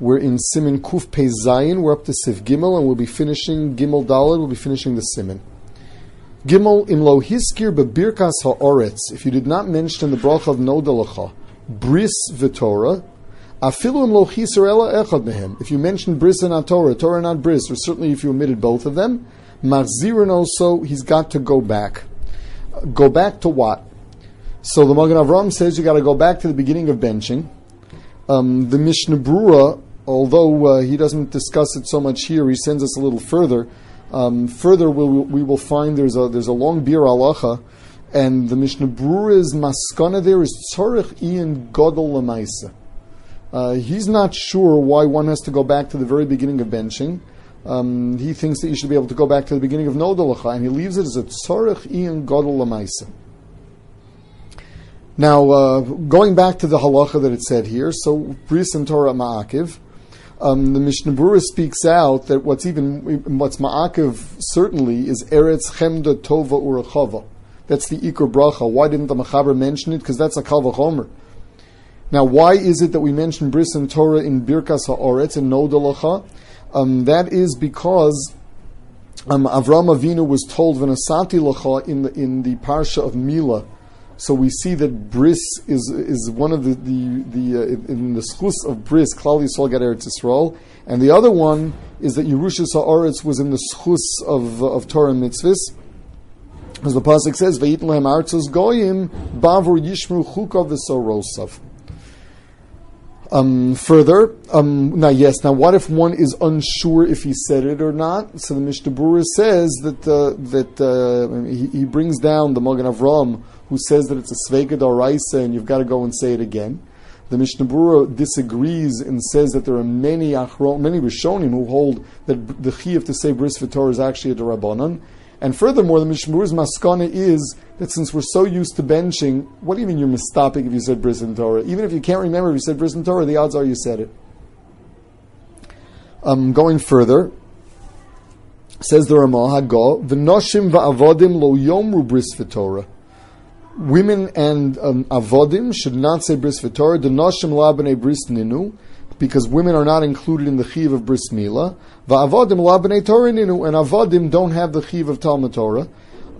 We're in Simen Kuf Pe Zayin. We're up to Siv Gimel, and we'll be finishing Gimel Daled. We'll be finishing the Simen. Gimel Imlo Hiskir Bebirkas HaOretz. If you did not mention the Brach of Nodeh Lecha, Bris V'Torah, Afilu Imlo Hizarela Echad Mehem. If you mentioned Bris and not Torah, Torah not Bris, or certainly if you omitted both of them, Machzirun also, he's got to go back. Go back to what? So the Magen Avraham says you got to go back to the beginning of benching. The Mishnah Berurah, although he doesn't discuss it so much here, he sends us a little further. We will find there's a long Biur Halacha, and the Mishnah Berurah's Maskana there is Tzorich Iyun Gadol l'maisa. He's not sure why one has to go back to the very beginning of benching. He thinks that you should be able to go back to the beginning of Nodeh Lecha, and he leaves it as a Tzorich Iyun Gadol l'maisa. Now, going back to the halacha that it said here, so Bris and Torah Ma'akev, the Mishnah Berurah speaks out that what's Ma'akev certainly is Eretz Chemda Tova Urachava. That's the Iker Bracha. Why didn't the Mechaber mention it? Because that's a Kal V'Chomer. Now, why is it that we mention Bris and Torah in Birkas HaAretz and Nodeh Lecha? That is because Avraham Avinu was told Venasati Lacha in the Parsha of Mila. So we see that Bris is one of the in the S'chus of Bris, Klal Yisrael got Eretz Yisrael, and the other one is that Yerushas Ha'aretz was in the S'chus of Torah and Mitzvahs, as the pasuk says, "Ve'yiten Lahem Artzos Goyim, Ba'avur Yishmeru Chukav V'Sorosav." Further, now what if one is unsure if he said it or not? So the Mishnah Berurah says that he brings down the Magen Avraham, who says that it's a sfek d'oraysa and you've got to go and say it again. The Mishnah Berurah disagrees and says that there are many Rishonim who hold that the Chiyuv to say Bris V'Torah is actually a D'Rabbonon. And furthermore, the Mishnah Berurah's maskana is that since we're so used to benching, what do you mean you're mistopic if you said Bris and Torah? Even if you can't remember if you said Bris and Torah, the odds are you said it. Going further, says the Ramah Hago, V'noshim va'avodim lo yomru Bris V'Torah. Women and avodim should not say Bris V'Torah. D'noshim la b'nei Bris ninu, because women are not included in the chiyuv of Bris Mila. Va'avodim la b'nei Torah ninu, and avodim don't have the chiyuv of Talmud Torah.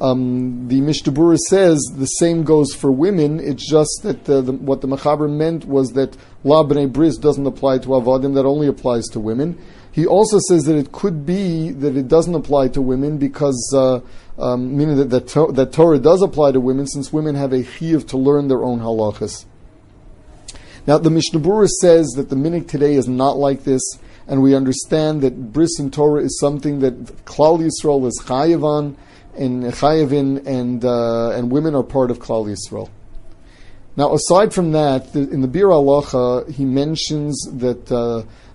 The Mishnah Berurah says the same goes for women. It's just that what the Mechaber meant was that la b'nei Bris doesn't apply to avodim; that only applies to women. He also says that it could be that it doesn't apply to women because, meaning that Torah does apply to women, since women have a chiyuv to learn their own halachas. Now, the Mishnah Berurah says that the minhag today is not like this, and we understand that Bris and Torah is something that Klal Yisrael is chayav in, and women are part of Klal Yisrael. Now, aside from that, in the Biur Halacha, he mentions that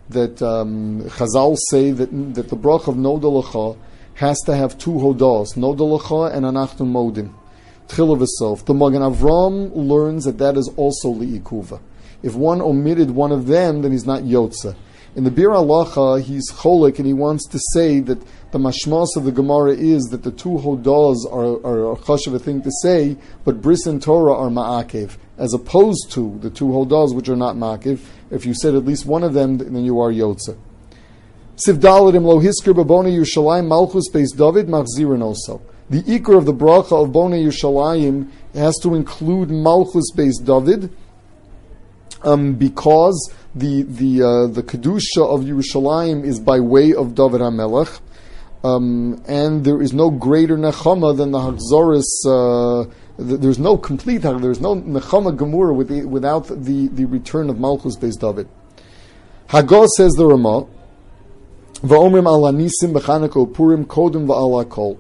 Chazal say that the Brach of Nodeh Lecha has to have two hodos, Nodeh Lecha and Anachnu Modim, Tchila V'Sof. The Magen Avraham learns that is also Li'ikuva. If one omitted one of them, then he's not Yotza. In the Biur Halacha, he's Cholik, and he wants to say that the mashmas of the Gemara is that the two hodos are chashuv a thing to say, but Bris and Torah are Ma'akev, as opposed to the two hodos, which are not Ma'akev. If you said at least one of them, then you are Yotza. Siv Dalet Imlo Hiskir Bebirkas Yerushalayim malchus beis David Machzirun also. The Iker of the Bracha of Bonei Yerushalayim has to include malchus beis David, because the kedusha of Yerushalayim is by way of David HaMelech, and there is no greater nechama than the Hakzoris. There's no complete. There's no nechama gemura without the return of malchus beis David. Hago says the Ramah, "Va'omrim ala nisim b'chanukah upurim kodem va'ala kol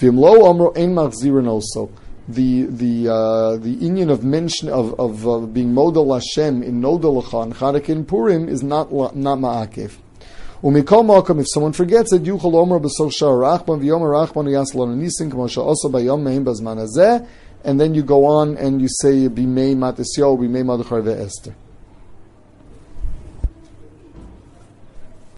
v'imlo amro ein machzirin also." The inyan of mention of being modal Hashem in Nodeh Lecha and Chanukah and Purim is not Ma'akev. Umikol Malkom, if someone forgets it, Yuchal Omer B'Soch Sha'ar Rachman V'Yomer Rachman Yaslan Nisim K'mo Sha'osa B'Yom Mehem B'Zman Hazeh, and then you go on and you say B'Mei Matisyo B'Mei Mordechai V'Esther.